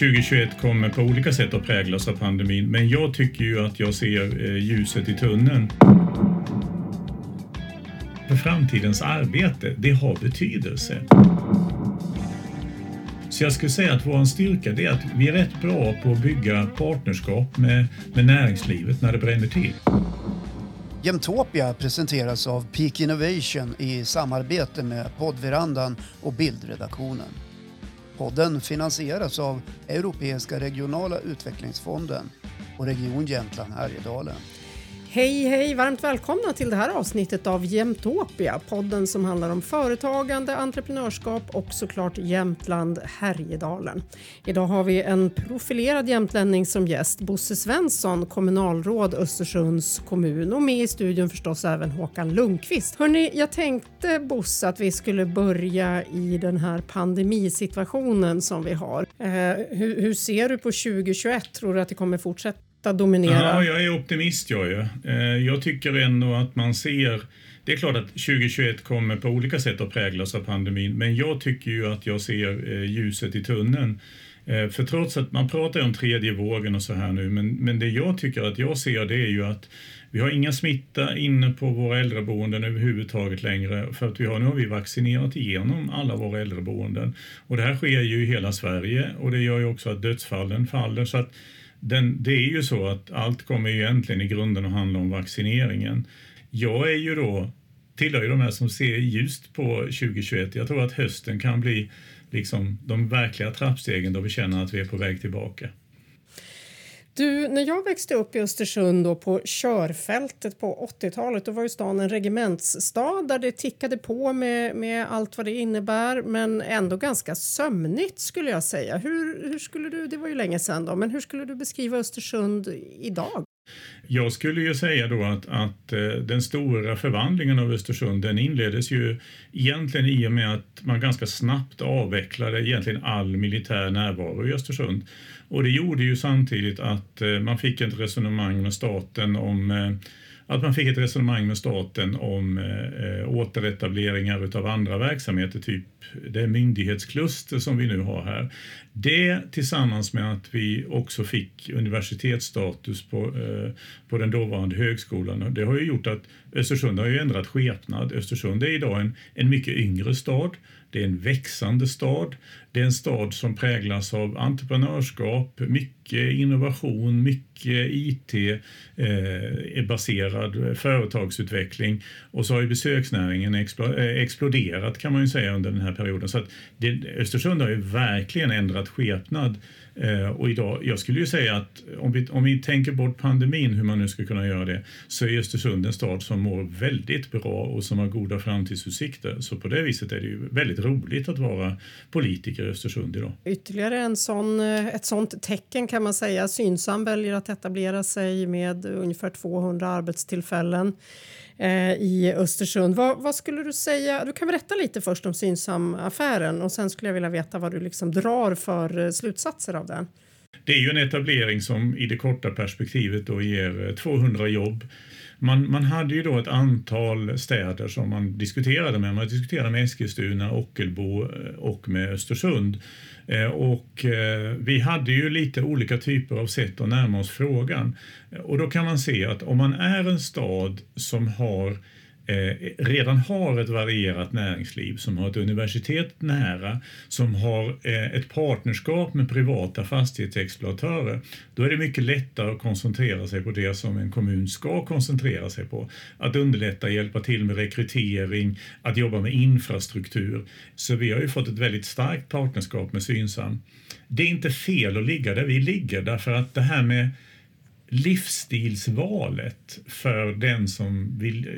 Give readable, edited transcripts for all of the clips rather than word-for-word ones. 2021 kommer på olika sätt att präglas av pandemin, men jag tycker ju att jag ser ljuset i tunneln. För framtidens arbete, det har betydelse. Så jag skulle säga att vår styrka är att vi är rätt bra på att bygga partnerskap med näringslivet när det bränner till. Jämtopia presenteras av Peak Innovation i samarbete med Podverandan och bildredaktionen. Podden finansieras av Europeiska regionala utvecklingsfonden och Region Jämtland Härjedalen. Hej hej, varmt välkomna till det här avsnittet av Jämtopia, podden som handlar om företagande, entreprenörskap och såklart Jämtland Härjedalen. Idag har vi en profilerad jämtlänning som gäst, Bosse Svensson, kommunalråd Östersunds kommun, och med i studion förstås även Håkan Lundqvist. Hörrni, jag tänkte Bosse att vi skulle börja i den här pandemisituationen som vi har. Hur ser du på 2021? Tror du att det kommer fortsätta? Ja, jag är optimist jag är. Jag tycker ändå att man ser, det är klart att 2021 kommer på olika sätt att präglas av pandemin, men jag tycker ju att jag ser ljuset i tunneln. För trots att man pratar om tredje vågen och så här nu, men det jag tycker att jag ser, det är ju att vi har inga smitta inne på våra äldreboenden överhuvudtaget längre, för att nu har vi vaccinerat igenom alla våra äldreboenden. Och det här sker ju i hela Sverige, och det gör ju också att dödsfallen faller, så att det är ju så att allt kommer ju egentligen i grunden att handla om vaccineringen. Jag är ju då, tillhör ju de här som ser ljust på 2021. Jag tror att hösten kan bli liksom de verkliga trappstegen då vi känner att vi är på väg tillbaka. Du, när jag växte upp i Östersund då på körfältet på 80-talet, då var ju stan en regementsstad där det tickade på med allt vad det innebär, men ändå ganska sömnigt skulle jag säga. Hur skulle du, det var ju länge sedan då, men hur skulle du beskriva Östersund idag? Jag skulle ju säga då att den stora förvandlingen av Östersund, den inleddes ju egentligen i och med att man ganska snabbt avvecklade egentligen all militär närvaro i Östersund. Och det gjorde ju samtidigt att man fick ett resonemang med staten om återetableringar utav andra verksamheter, typ det myndighetskluster som vi nu har här. Det tillsammans med att vi också fick universitetsstatus på den dåvarande högskolan, det har ju gjort att Östersund har ju ändrat skepnad. Östersund är idag en mycket yngre stad. Det är en växande stad. Det är en stad som präglas av entreprenörskap, mycket innovation, mycket IT, baserad företagsutveckling. Och så har ju besöksnäringen exploderat kan man ju säga under den här perioden. Så att Östersund har ju verkligen ändrat skepnad. Och idag, jag skulle ju säga att om vi tänker bort pandemin, hur man nu ska kunna göra det, så är Östersund en stad som mår väldigt bra och som har goda framtidsutsikter. Så på det viset är det ju väldigt roligt att vara politiker i Östersund idag. Ytterligare ett sånt tecken kan man säga. Synsam väljer att etablera sig med ungefär 200 arbetstillfällen i Östersund. Vad skulle du säga? Du kan berätta lite först om Synsam-affären och sen skulle jag vilja veta vad du liksom drar för slutsatser av den. Det är ju en etablering som i det korta perspektivet då ger 200 jobb. Man hade ju då ett antal städer som man diskuterade med. Man diskuterade med Eskilstuna, Ockelbo och med Östersund. Och vi hade ju lite olika typer av sätt att närma oss frågan. Och då kan man se att om man är en stad som redan har ett varierat näringsliv, som har ett universitet nära, som har ett partnerskap med privata fastighetsexploatörer, då är det mycket lättare att koncentrera sig på det som en kommun ska koncentrera sig på. Att underlätta, hjälpa till med rekrytering, att jobba med infrastruktur. Så vi har ju fått ett väldigt starkt partnerskap med Synsam. Det är inte fel att ligga där vi ligger, därför att det här med livsstilsvalet för den som vill,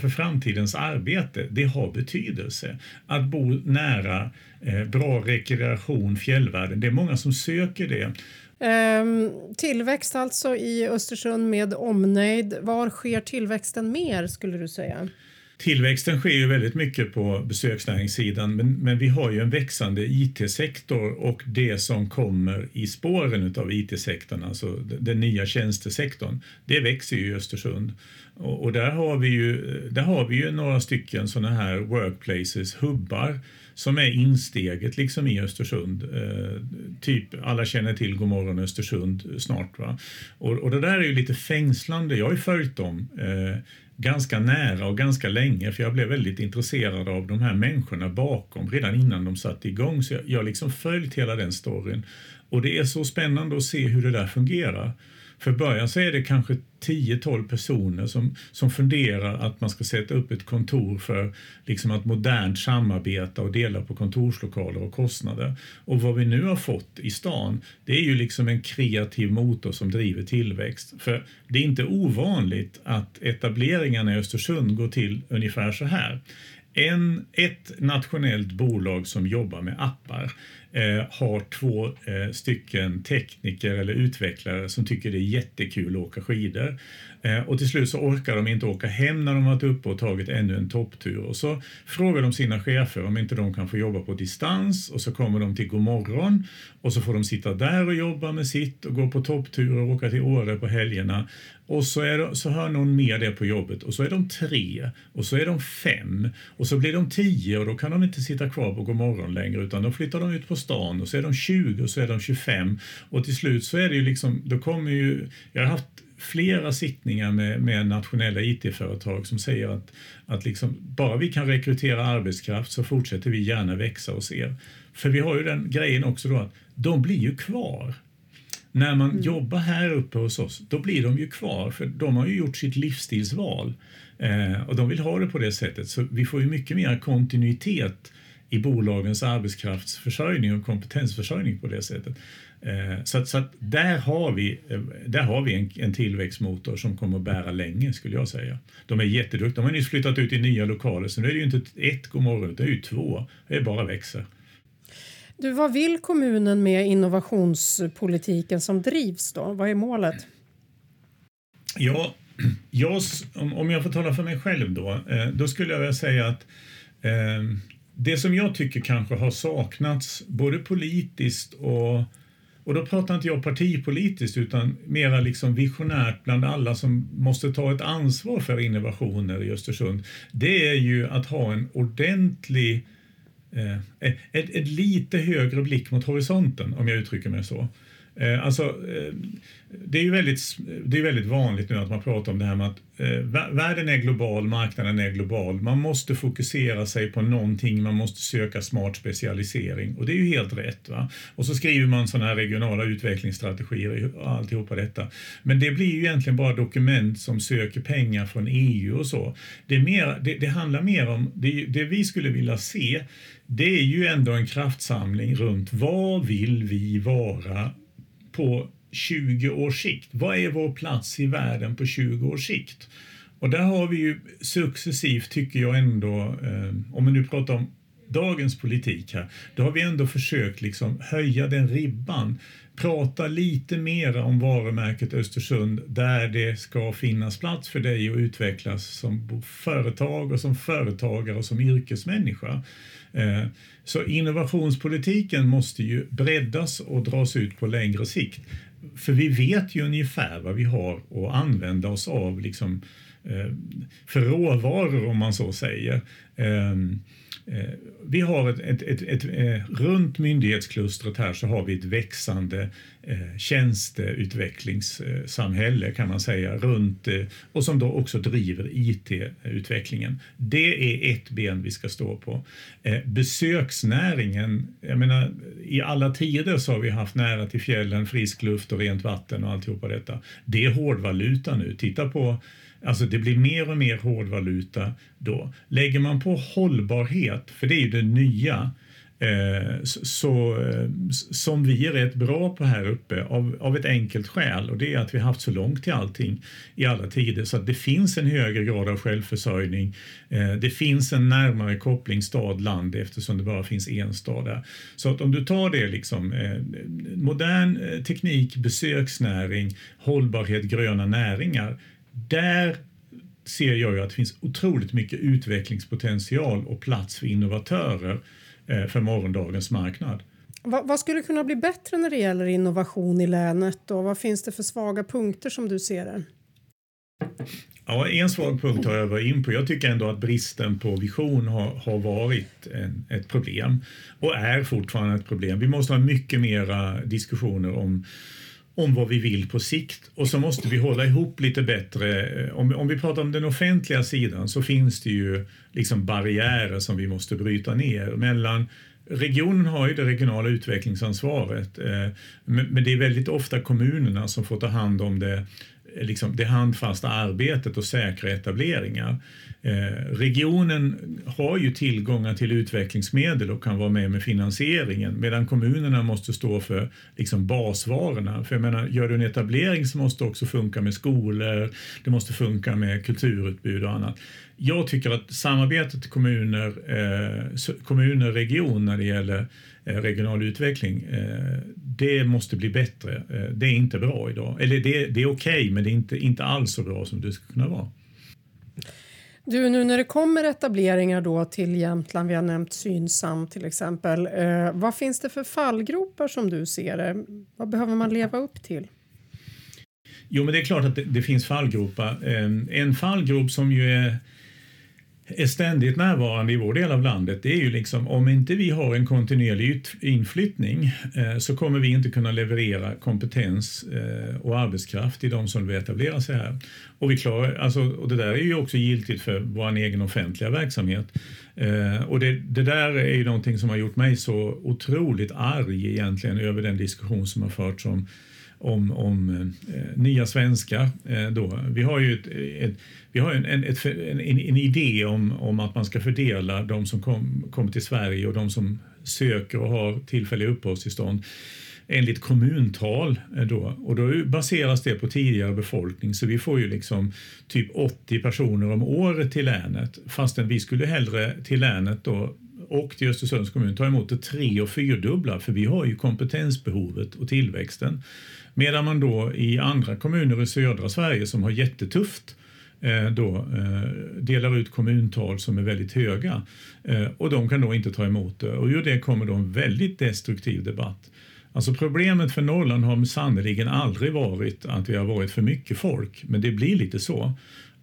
för framtidens arbete, det har betydelse. Att bo nära bra rekreation, fjällvärlden, det är många som söker det. Tillväxt alltså i Östersund med omnejd. Var sker tillväxten mer skulle du säga? Tillväxten sker ju väldigt mycket på besöksnäringssidan, men vi har ju en växande IT-sektor och det som kommer i spåren av IT-sektorn, alltså den nya tjänstesektorn, det växer ju i Östersund. Och där har vi ju några stycken sådana här workplaces, hubbar, som är insteget liksom i Östersund. Typ alla känner till Godmorgon Östersund snart, va? Och det där är ju lite fängslande. Jag har ju följt dem ganska nära och ganska länge, för jag blev väldigt intresserad av de här människorna bakom redan innan de satte igång. Så jag liksom följt hela den storyn. Och det är så spännande att se hur det där fungerar. För början så är det kanske 10-12 personer som funderar att man ska sätta upp ett kontor för liksom att modernt samarbeta och dela på kontorslokaler och kostnader. Och vad vi nu har fått i stan, det är ju liksom en kreativ motor som driver tillväxt. För det är inte ovanligt att etableringarna i Östersund går till ungefär så här. Ett nationellt bolag som jobbar med appar har 2 stycken tekniker eller utvecklare som tycker det är jättekul att åka skidor. Och till slut så orkar de inte åka hem när de varit uppe och tagit ännu en topptur. Och så frågar de sina chefer om inte de kan få jobba på distans, och så kommer de till Godmorgon och så får de sitta där och jobba med sitt och gå på topptur och åka till Åre på helgerna. Och så hör någon med det på jobbet, och så är de 3 och så är de 5 och så blir de 10, och då kan de inte sitta kvar på Godmorgon längre, utan då flyttar de ut på stan, och så är de 20 och så är de 25, och till slut så är det ju liksom, då kommer ju, jag har haft flera sittningar med nationella IT-företag som säger att liksom, bara vi kan rekrytera arbetskraft så fortsätter vi gärna växa och se. För vi har ju den grejen också då, att de blir ju kvar. När man jobbar här uppe hos oss, då blir de ju kvar, för de har ju gjort sitt livsstilsval och de vill ha det på det sättet. Så vi får ju mycket mer kontinuitet i bolagens arbetskraftsförsörjning och kompetensförsörjning på det sättet. Så att där har vi en tillväxtmotor som kommer att bära länge, skulle jag säga. De är jätteduktiga. De har nyss flyttat ut i nya lokaler, så nu är det ju inte 1 Godmorgon, utan det är ju 2. Det är bara växer. Du, vad vill kommunen med innovationspolitiken som drivs då? Vad är målet? Ja, om jag får tala för mig själv då skulle jag vilja säga att det som jag tycker kanske har saknats både politiskt och då pratar inte jag partipolitiskt utan mera liksom visionärt bland alla som måste ta ett ansvar för innovationer i Östersund, det är ju att ha en ordentlig ett lite högre blick mot horisonten, om jag uttrycker mig så. Alltså, det är väldigt vanligt nu att man pratar om det här med att världen är global, marknaden är global. Man måste fokusera sig på någonting, man måste söka smart specialisering. Och det är ju helt rätt, va? Och så skriver man sådana här regionala utvecklingsstrategier och alltihopa detta. Men det blir ju egentligen bara dokument som söker pengar från EU och så. Det handlar mer om, det vi skulle vilja se, det är ju ändå en kraftsamling runt vad vill vi vara på 20 års sikt. Vad är vår plats i världen på 20 års sikt? Och där har vi ju successivt, tycker jag ändå, om vi nu pratar om dagens politik här, då har vi ändå försökt liksom höja den ribban. Prata lite mer om varumärket Östersund, där det ska finnas plats för dig att utvecklas som företag och som företagare och som yrkesmänniska. Så innovationspolitiken måste ju breddas och dras ut på längre sikt. För vi vet ju ungefär vad vi har att använda oss av liksom, för råvaror, om man så säger. Vi har ett runt myndighetsklustret här, så har vi ett växande tjänsteutvecklingssamhälle kan man säga runt, och som då också driver IT-utvecklingen. Det är ett ben vi ska stå på. Besöksnäringen, jag menar, i alla tider så har vi haft nära till fjällen, frisk luft och rent vatten och alltihopa detta. Det är hårdvaluta nu. Titta på, alltså det blir mer och mer hårdvaluta då. Lägger man på hållbarhet, för det är ju det nya som vi är rätt bra på här uppe av ett enkelt skäl, och det är att vi har haft så långt till allting i alla tider, så att det finns en högre grad av självförsörjning, det finns en närmare koppling stad-land eftersom det bara finns en stad där. Så att om du tar det liksom modern teknik, besöksnäring, hållbarhet, gröna näringar, där ser jag ju att det finns otroligt mycket utvecklingspotential och plats för innovatörer för morgondagens marknad. Vad skulle kunna bli bättre när det gäller innovation i länet? Och vad finns det för svaga punkter som du ser där? Ja, en svag punkt har jag varit in på. Jag tycker ändå att bristen på vision har varit ett problem och är fortfarande ett problem. Vi måste ha mycket mera diskussioner om vad vi vill på sikt, och så måste vi hålla ihop lite bättre. Om vi pratar om den offentliga sidan så finns det ju liksom barriärer som vi måste bryta ner mellan. Regionen har ju det regionala utvecklingsansvaret, men det är väldigt ofta kommunerna som får ta hand om det, liksom det handfasta arbetet och säkra etableringar. Regionen har ju tillgångar till utvecklingsmedel och kan vara med finansieringen, medan kommunerna måste stå för liksom basvarorna. För jag menar, gör du en etablering så måste det också funka med skolor, det måste funka med kulturutbud och annat. Jag tycker att samarbetet kommuner och region när det gäller regional utveckling, det måste bli bättre. Det är inte bra idag. Eller det är okej, men det är inte alls så bra som det skulle kunna vara. Du, nu när det kommer etableringar då till Jämtland, vi har nämnt Synsam till exempel. Vad finns det för fallgropar som du ser det? Vad behöver man leva upp till? Jo, men det är klart att det finns fallgropar. En fallgrop som ju är ständigt närvarande i vår del av landet, det är ju liksom, om inte vi har en kontinuerlig inflyttning så kommer vi inte kunna leverera kompetens och arbetskraft till de som vill etablera sig här. Och och det där är ju också giltigt för vår egen offentliga verksamhet. Och det där är ju någonting som har gjort mig så otroligt arg egentligen över den diskussion som har förts om nya svenskar då. Vi har ju en idé om att man ska fördela de som kommer till Sverige och de som söker och har tillfälliga uppehållstillstånd enligt kommuntal då. Och då baseras det på tidigare befolkning, så vi får ju liksom typ 80 personer om året till länet, fastän vi skulle hellre till länet då och till Östersunds kommun tar emot det 3- och 4-dubbla, för vi har ju kompetensbehovet och tillväxten. Medan man då i andra kommuner i södra Sverige som har jättetufft då delar ut kommuntal som är väldigt höga, och de kan då inte ta emot det. Och ur det kommer då en väldigt destruktiv debatt. Alltså problemet för Norrland har sannoliken aldrig varit att vi har varit för mycket folk, men det blir lite så.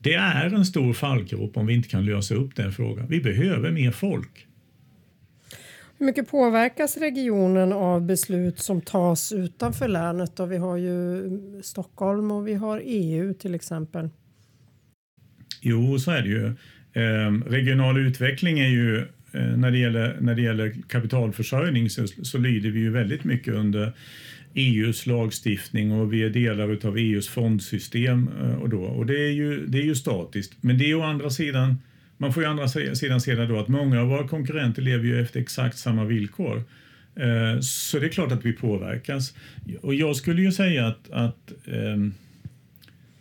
Det är en stor fallgrop om vi inte kan lösa upp den frågan. Vi behöver mer folk. Hur mycket påverkas regionen av beslut som tas utanför länet? Och vi har ju Stockholm och vi har EU till exempel. Jo, så är det ju. Regional utveckling är ju, när det gäller kapitalförsörjning så lyder vi ju väldigt mycket under EU:s lagstiftning, och vi är delar av EU:s fondsystem. Och det är ju statiskt. Men det är å andra sidan... Man får ju andra sidan se då att många av våra konkurrenter lever ju efter exakt samma villkor. Så det är klart att vi påverkas. Och jag skulle ju säga att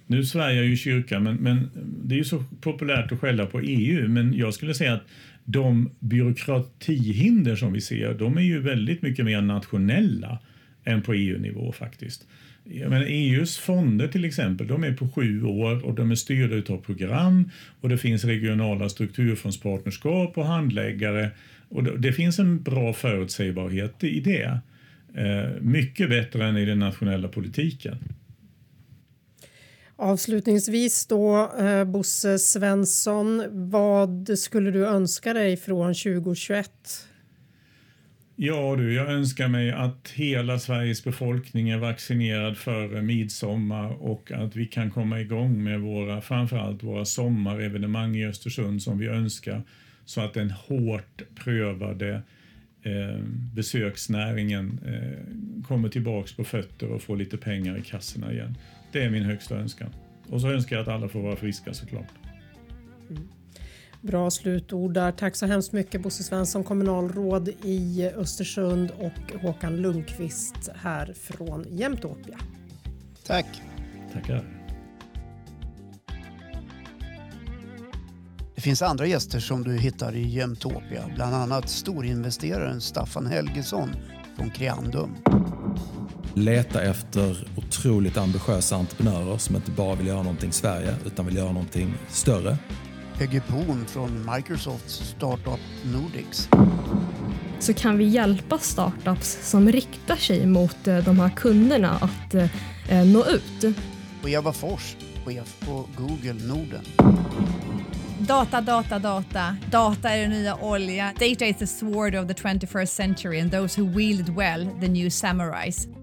nu Sverige är ju kyrka, men det är ju så populärt att skälla på EU. Men jag skulle säga att de byråkratihinder som vi ser, de är ju väldigt mycket mer nationella än på EU-nivå faktiskt. Jag menar, EU:s fonder till exempel, de är på 7 år och de är styrda utav program, och det finns regionala strukturfondspartnerskap och handläggare, och det finns en bra förutsägbarhet i det. Mycket bättre än i den nationella politiken. Avslutningsvis då, Bosse Svensson, vad skulle du önska dig från 2021? Ja du, jag önskar mig att hela Sveriges befolkning är vaccinerad före midsommar, och att vi kan komma igång med framförallt våra sommarevenemang i Östersund som vi önskar, så att den hårt prövade besöksnäringen kommer tillbaka på fötter och får lite pengar i kassorna igen. Det är min högsta önskan. Och så önskar jag att alla får vara friska såklart. Mm. Bra slutord där. Tack så hemskt mycket Bosse Svensson, kommunalråd i Östersund, och Håkan Lundqvist här från Jämtopia. Tack. Tackar. Det finns andra gäster som du hittar i Jämtopia, bland annat storinvesteraren Staffan Helgesson från Creandum. Leta efter otroligt ambitiösa entreprenörer som inte bara vill göra någonting i Sverige utan vill göra någonting större. Peggy Poon från Microsofts startup Nordics. Så kan vi hjälpa startups som riktar sig mot de här kunderna att nå ut. Och Eva Fors chef på Google Norden. Data, data, data. Data är den nya olja. Data is the sword of the 21st century and those who wield it well, the new samurais.